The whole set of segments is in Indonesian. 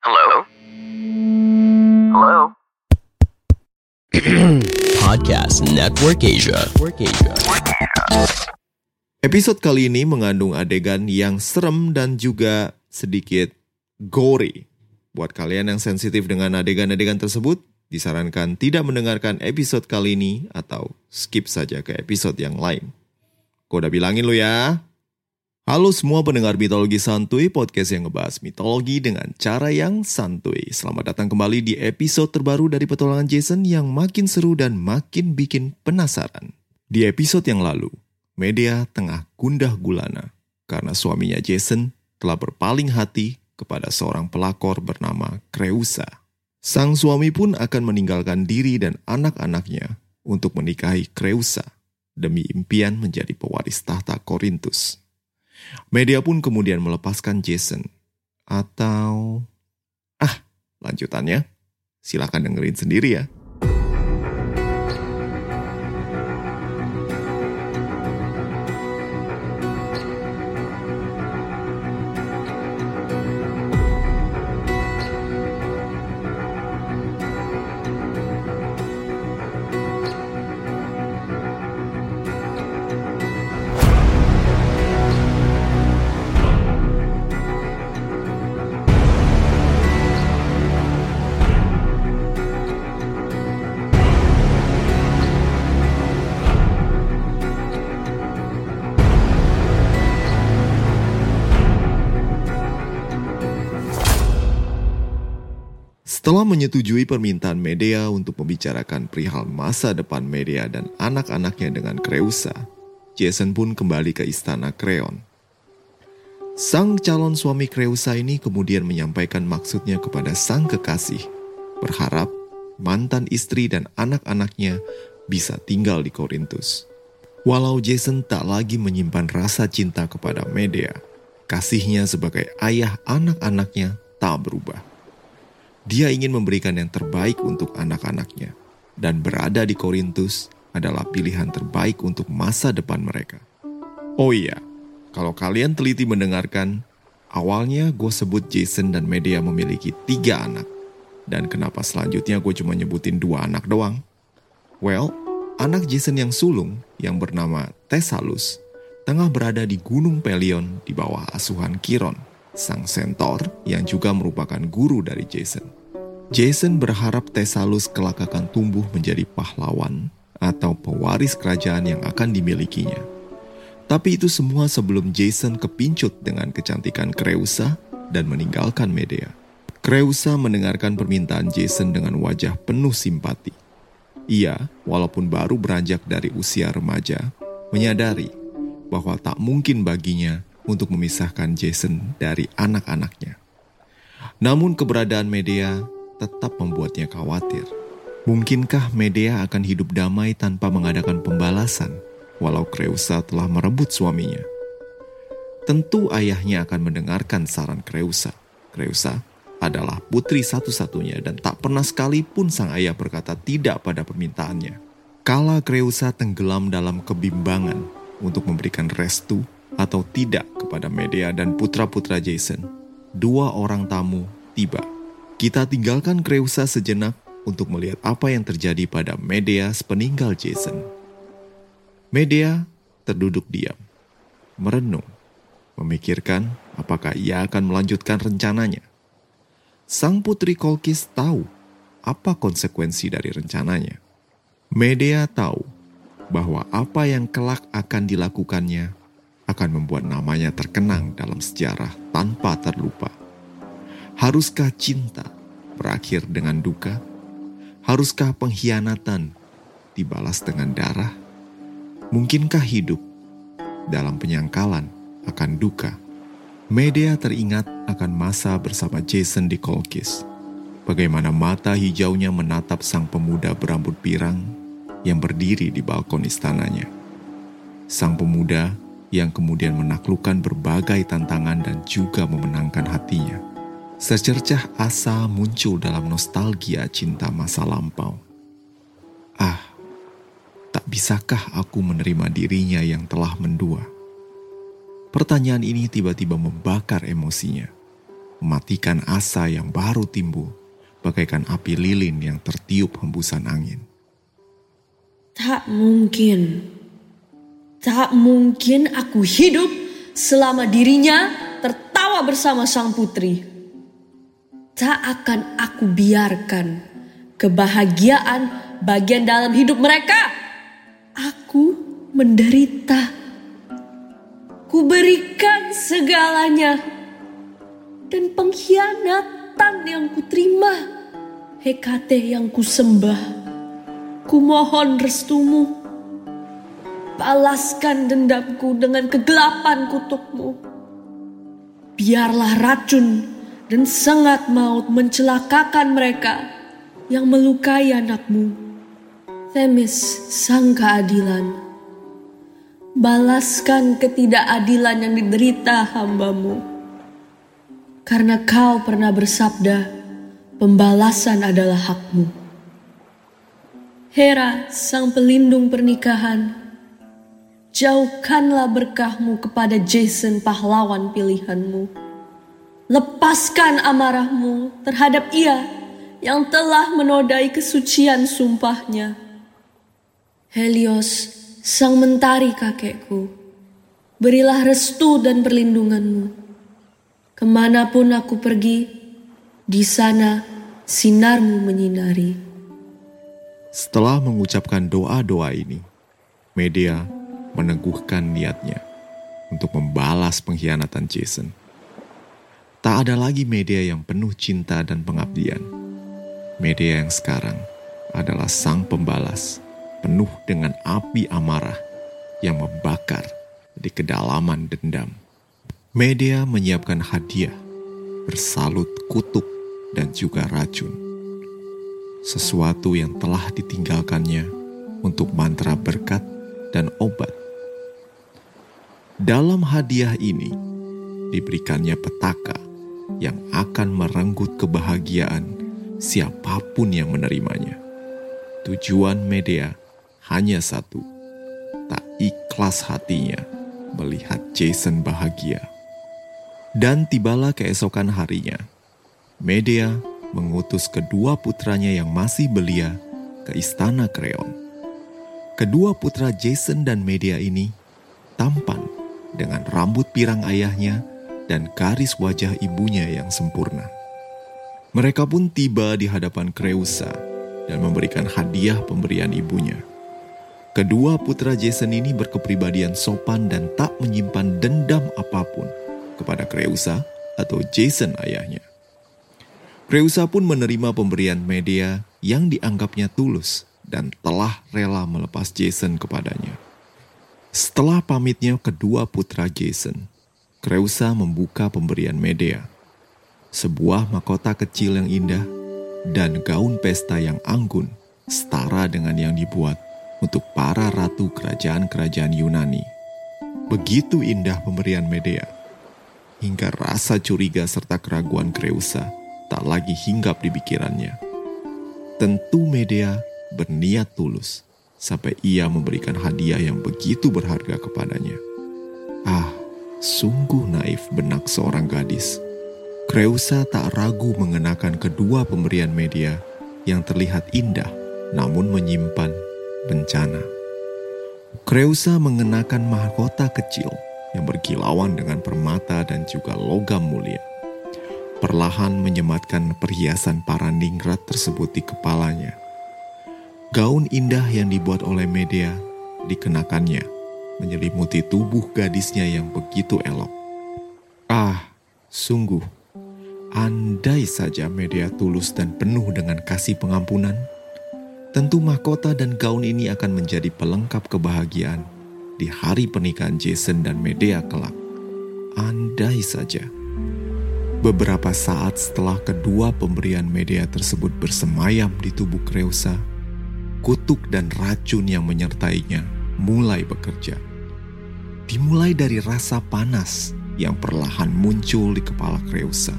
Hello? Podcast Network Asia. Episode kali ini mengandung adegan yang serem dan juga sedikit gory. Buat kalian yang sensitif dengan adegan-adegan tersebut, disarankan tidak mendengarkan episode kali ini atau skip saja ke episode yang lain. Gua udah bilangin lu ya. Halo semua pendengar Mitologi Santuy, podcast yang ngebahas mitologi dengan cara yang santuy. Selamat datang kembali di episode terbaru dari petualangan Jason yang makin seru dan makin bikin penasaran. Di episode yang lalu, Medea tengah gundah gulana karena suaminya Jason telah berpaling hati kepada seorang pelakor bernama Kreusa. Sang suami pun akan meninggalkan diri dan anak-anaknya untuk menikahi Kreusa demi impian menjadi pewaris tahta Korintus. Medea pun kemudian melepaskan Jason. Atau... lanjutannya. Silakan dengerin sendiri ya. Setelah menyetujui permintaan Medea untuk membicarakan perihal masa depan Medea dan anak-anaknya dengan Kreusa, Jason pun kembali ke istana Creon. Sang calon suami Kreusa ini kemudian menyampaikan maksudnya kepada sang kekasih, berharap mantan istri dan anak-anaknya bisa tinggal di Korintus. Walau Jason tak lagi menyimpan rasa cinta kepada Medea, kasihnya sebagai ayah anak-anaknya tak berubah. Dia ingin memberikan yang terbaik untuk anak-anaknya, dan berada di Korintus adalah pilihan terbaik untuk masa depan mereka. Oh iya, kalau kalian teliti mendengarkan, awalnya gue sebut Jason dan Medea memiliki 3 anak. Dan kenapa selanjutnya gue cuma nyebutin 2 anak doang? Well, anak Jason yang sulung yang bernama Thessalus tengah berada di Gunung Pelion di bawah asuhan Kiron, sang centaur yang juga merupakan guru dari Jason. Jason berharap Thessalus kelak akan tumbuh menjadi pahlawan atau pewaris kerajaan yang akan dimilikinya. Tapi itu semua sebelum Jason kepincut dengan kecantikan Kreusa dan meninggalkan Medea. Kreusa mendengarkan permintaan Jason dengan wajah penuh simpati. Ia, walaupun baru beranjak dari usia remaja, menyadari bahwa tak mungkin baginya untuk memisahkan Jason dari anak-anaknya. Namun keberadaan Medea tetap membuatnya khawatir. Mungkinkah Medea akan hidup damai tanpa mengadakan pembalasan, walau Kreusa telah merebut suaminya? Tentu ayahnya akan mendengarkan saran Kreusa. Kreusa adalah putri satu-satunya dan tak pernah sekalipun sang ayah berkata tidak pada permintaannya. Kala Kreusa tenggelam dalam kebimbangan untuk memberikan restu atau tidak kepada Medea dan putra-putra Jason, 2 orang tamu tiba. Kita tinggalkan Kreusa sejenak untuk melihat apa yang terjadi pada Medea sepeninggal Jason. Medea terduduk diam, merenung, memikirkan apakah ia akan melanjutkan rencananya. Sang putri Kolchis tahu apa konsekuensi dari rencananya. Medea tahu bahwa apa yang kelak akan dilakukannya akan membuat namanya terkenang dalam sejarah tanpa terlupa. Haruskah cinta berakhir dengan duka? Haruskah pengkhianatan dibalas dengan darah? Mungkinkah hidup dalam penyangkalan akan duka? Medea teringat akan masa bersama Jason di Kolchis. Bagaimana mata hijaunya menatap sang pemuda berambut pirang yang berdiri di balkon istananya. Sang pemuda yang kemudian menaklukkan berbagai tantangan dan juga memenangkan hatinya. Secercah asa muncul dalam nostalgia cinta masa lampau. Tak bisakah aku menerima dirinya yang telah mendua? Pertanyaan ini tiba-tiba membakar emosinya. mematikan asa yang baru timbul, bagaikan api lilin yang tertiup hembusan angin. Tak mungkin aku hidup selama dirinya tertawa bersama sang putri. Tak akan aku biarkan kebahagiaan bagian dalam hidup mereka. Aku menderita. Kuberikan segalanya. Dan pengkhianatan yang kuterima, Hekate yang kusembah, kumohon restumu. Balaskan dendamku dengan kegelapan kutukmu. Biarlah racun dan sengat maut mencelakakan mereka yang melukai anakmu, Themis sang keadilan. Balaskan ketidakadilan yang diderita hambamu. Karena kau pernah bersabda, pembalasan adalah hakmu. Hera sang pelindung pernikahan, jauhkanlah berkahmu kepada Jason pahlawan pilihanmu. Lepaskan amarahmu terhadap ia yang telah menodai kesucian sumpahnya. Helios, sang mentari kakekku, berilah restu dan perlindunganmu. Kemanapun aku pergi, di sana sinarmu menyinari. Setelah mengucapkan doa-doa ini, Medea meneguhkan niatnya untuk membalas pengkhianatan Jason. Tak ada lagi Medea yang penuh cinta dan pengabdian. Medea yang sekarang adalah sang pembalas, penuh dengan api amarah yang membakar di kedalaman dendam. Medea menyiapkan hadiah bersalut kutuk dan juga racun, sesuatu yang telah ditinggalkannya untuk mantra berkat dan obat. Dalam hadiah ini diberikannya petaka yang akan merenggut kebahagiaan siapapun yang menerimanya. Tujuan Medea hanya satu, tak ikhlas hatinya melihat Jason bahagia. Dan tibalah keesokan harinya, Medea mengutus kedua putranya yang masih belia ke istana Creon. Kedua putra Jason dan Medea ini tampan dengan rambut pirang ayahnya dan garis wajah ibunya yang sempurna. Mereka pun tiba di hadapan Kreusa dan memberikan hadiah pemberian ibunya. Kedua putra Jason ini berkepribadian sopan dan tak menyimpan dendam apapun kepada Kreusa atau Jason ayahnya. Kreusa pun menerima pemberian Medea yang dianggapnya tulus dan telah rela melepas Jason kepadanya. Setelah pamitnya kedua putra Jason, Kreusa membuka pemberian Medea. Sebuah mahkota kecil yang indah dan gaun pesta yang anggun setara dengan yang dibuat untuk para ratu kerajaan-kerajaan Yunani. Begitu indah pemberian Medea, hingga rasa curiga serta keraguan Kreusa tak lagi hinggap di pikirannya. Tentu Medea berniat tulus sampai ia memberikan hadiah yang begitu berharga kepadanya. Ah, sungguh naif benak seorang gadis. Kreusa tak ragu mengenakan kedua pemberian Medea yang terlihat indah namun menyimpan bencana. Kreusa mengenakan mahkota kecil yang berkilauan dengan permata dan juga logam mulia. Perlahan menyematkan perhiasan paraningrat tersebut di kepalanya. Gaun indah yang dibuat oleh Medea dikenakannya, menyelimuti tubuh gadisnya yang begitu elok. Ah, sungguh, andai saja Medea tulus dan penuh dengan kasih pengampunan, tentu mahkota dan gaun ini akan menjadi pelengkap kebahagiaan di hari pernikahan Jason dan Medea kelak. Andai saja. Beberapa saat setelah kedua pemberian Medea tersebut bersemayam di tubuh Kreusa, kutuk dan racun yang menyertainya mulai bekerja. Dimulai dari rasa panas yang perlahan muncul di kepala Kreusa.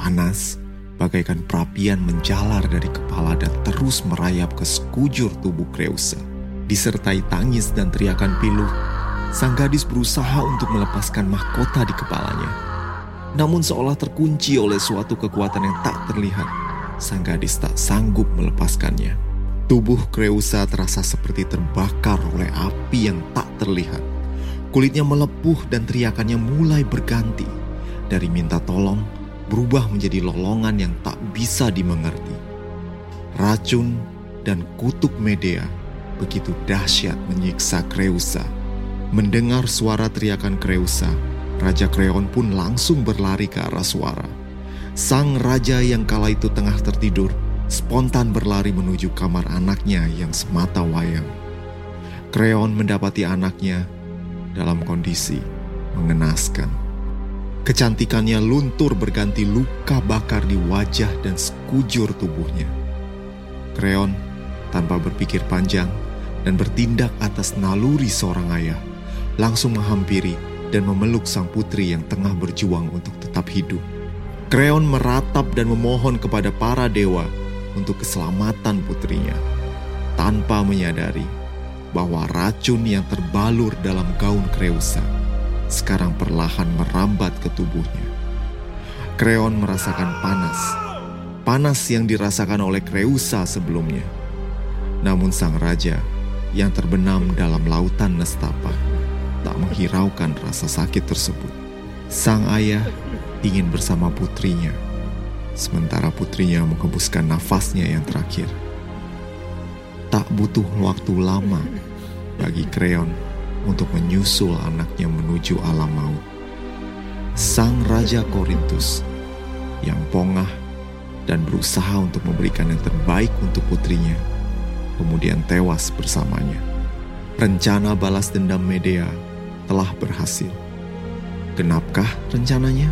Panas bagaikan perapian menjalar dari kepala dan terus merayap ke sekujur tubuh Kreusa. Disertai tangis dan teriakan pilu, sang gadis berusaha untuk melepaskan mahkota di kepalanya. namun seolah terkunci oleh suatu kekuatan yang tak terlihat. Sang gadis tak sanggup melepaskannya. Tubuh Kreusa terasa seperti terbakar oleh api yang tak terlihat. Kulitnya melepuh dan teriakannya mulai berganti. Dari minta tolong, berubah menjadi lolongan yang tak bisa dimengerti. Racun dan kutuk Medea begitu dahsyat menyiksa Kreusa. Mendengar suara teriakan Kreusa, Raja Creon pun langsung berlari ke arah suara. Sang raja yang kala itu tengah tertidur, spontan berlari menuju kamar anaknya yang semata wayang. Creon mendapati anaknya dalam kondisi mengenaskan. Kecantikannya luntur berganti luka bakar di wajah dan sekujur tubuhnya. Creon tanpa berpikir panjang dan bertindak atas naluri seorang ayah, langsung menghampiri dan memeluk sang putri yang tengah berjuang untuk tetap hidup. Kreon meratap dan memohon kepada para dewa untuk keselamatan putrinya, tanpa menyadari bahwa racun yang terbalur dalam gaun Kreusa sekarang perlahan merambat ke tubuhnya. Kreon merasakan panas yang dirasakan oleh Kreusa sebelumnya. Namun sang raja yang terbenam dalam lautan nestapa tak menghiraukan rasa sakit tersebut. Sang ayah ingin bersama putrinya, sementara putrinya menghembuskan nafasnya yang terakhir. Tak butuh waktu lama bagi Creon untuk menyusul anaknya menuju alam maut. Sang Raja Korintus yang pongah dan berusaha untuk memberikan yang terbaik untuk putrinya, kemudian tewas bersamanya. Rencana balas dendam Medea telah berhasil. Genapkah rencananya?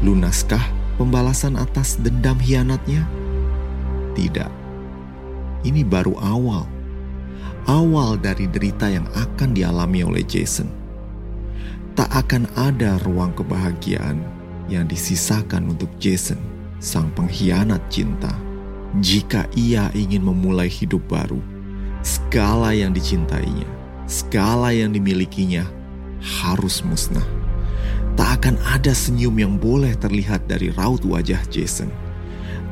Lunaskah pembalasan atas dendam hianatnya? Tidak. Ini baru awal. Awal dari derita yang akan dialami oleh Jason. Tak akan ada ruang kebahagiaan yang disisakan untuk Jason, sang pengkhianat cinta. Jika ia ingin memulai hidup baru, segala yang dicintainya, segala yang dimilikinya harus musnah. Tak akan ada senyum yang boleh terlihat dari raut wajah Jason.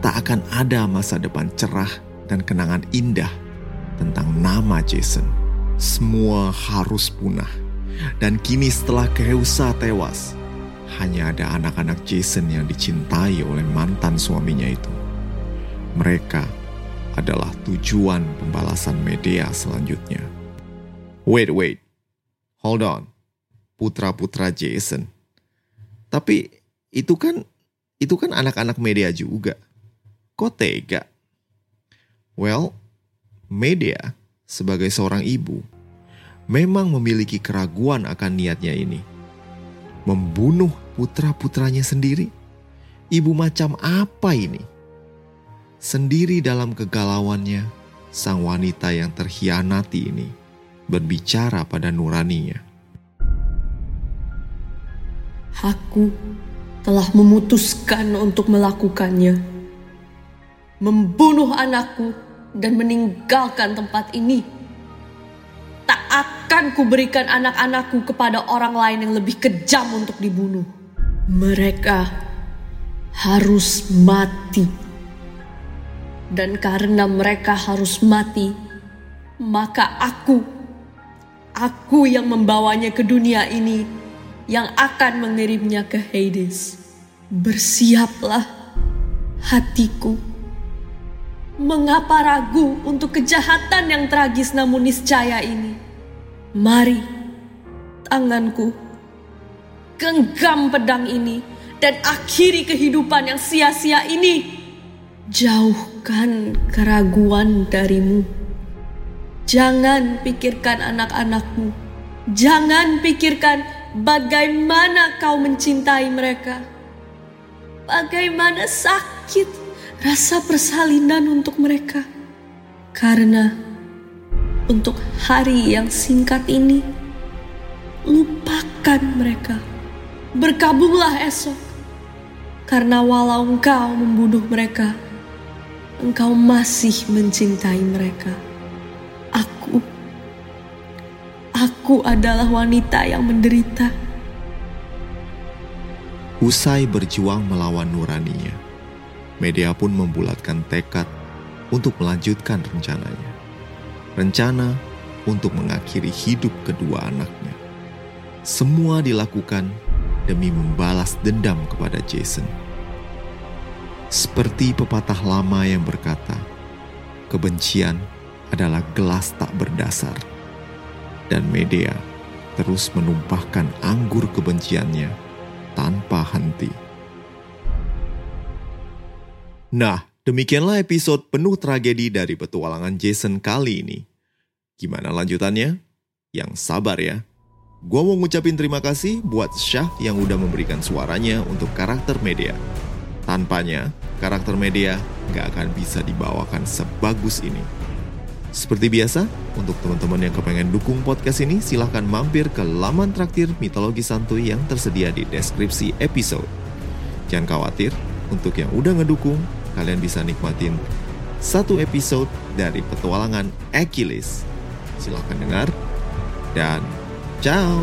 Tak akan ada masa depan cerah dan kenangan indah tentang nama Jason. Semua harus punah. Dan kini setelah Kreusa tewas, hanya ada anak-anak Jason yang dicintai oleh mantan suaminya itu. Mereka adalah tujuan pembalasan Medea selanjutnya. Wait. Hold on. Putra-putra Jason. Tapi itu kan anak-anak Medea juga. Kok tega? Well, Medea sebagai seorang ibu memang memiliki keraguan akan niatnya ini. Membunuh putra-putranya sendiri? Ibu macam apa ini? Sendiri dalam kegalauannya, sang wanita yang terkhianati ini berbicara pada nuraninya. Aku telah memutuskan untuk melakukannya. Membunuh anakku dan meninggalkan tempat ini. Tak akan kuberikan anak-anakku kepada orang lain yang lebih kejam untuk dibunuh. Mereka harus mati. Dan karena mereka harus mati, maka aku yang membawanya ke dunia ini, yang akan mengirimnya ke Hades. Bersiaplah hatiku. Mengapa ragu untuk kejahatan yang tragis namun niscaya ini? Mari, tanganku, genggam pedang ini dan akhiri kehidupan yang sia-sia ini. Jauhkan keraguan darimu. Jangan pikirkan anak-anakmu. Jangan pikirkan bagaimana kau mencintai mereka. Bagaimana sakit rasa persalinan untuk mereka. Karena untuk hari yang singkat ini, lupakan mereka. Berkabunglah esok. Karena walau engkau membunuh mereka, engkau masih mencintai mereka. Aku adalah wanita yang menderita. Usai berjuang melawan nuraninya, Medea pun membulatkan tekad untuk melanjutkan rencananya. Rencana untuk mengakhiri hidup kedua anaknya. Semua dilakukan demi membalas dendam kepada Jason. Seperti pepatah lama yang berkata, kebencian adalah gelas tak berdasar. Dan Medea terus menumpahkan anggur kebenciannya tanpa henti. Nah, demikianlah episode penuh tragedi dari petualangan Jason kali ini. Gimana lanjutannya? Yang sabar ya. Gua mau ngucapin terima kasih buat Syah yang udah memberikan suaranya untuk karakter Medea. Tanpanya, karakter Medea gak akan bisa dibawakan sebagus ini. Seperti biasa, untuk teman-teman yang kepengen dukung podcast ini, silahkan mampir ke laman traktir Mitologi Santuy yang tersedia di deskripsi episode. Jangan khawatir, untuk yang udah ngedukung, kalian bisa nikmatin satu episode dari petualangan Achilles. Silahkan dengar, dan ciao!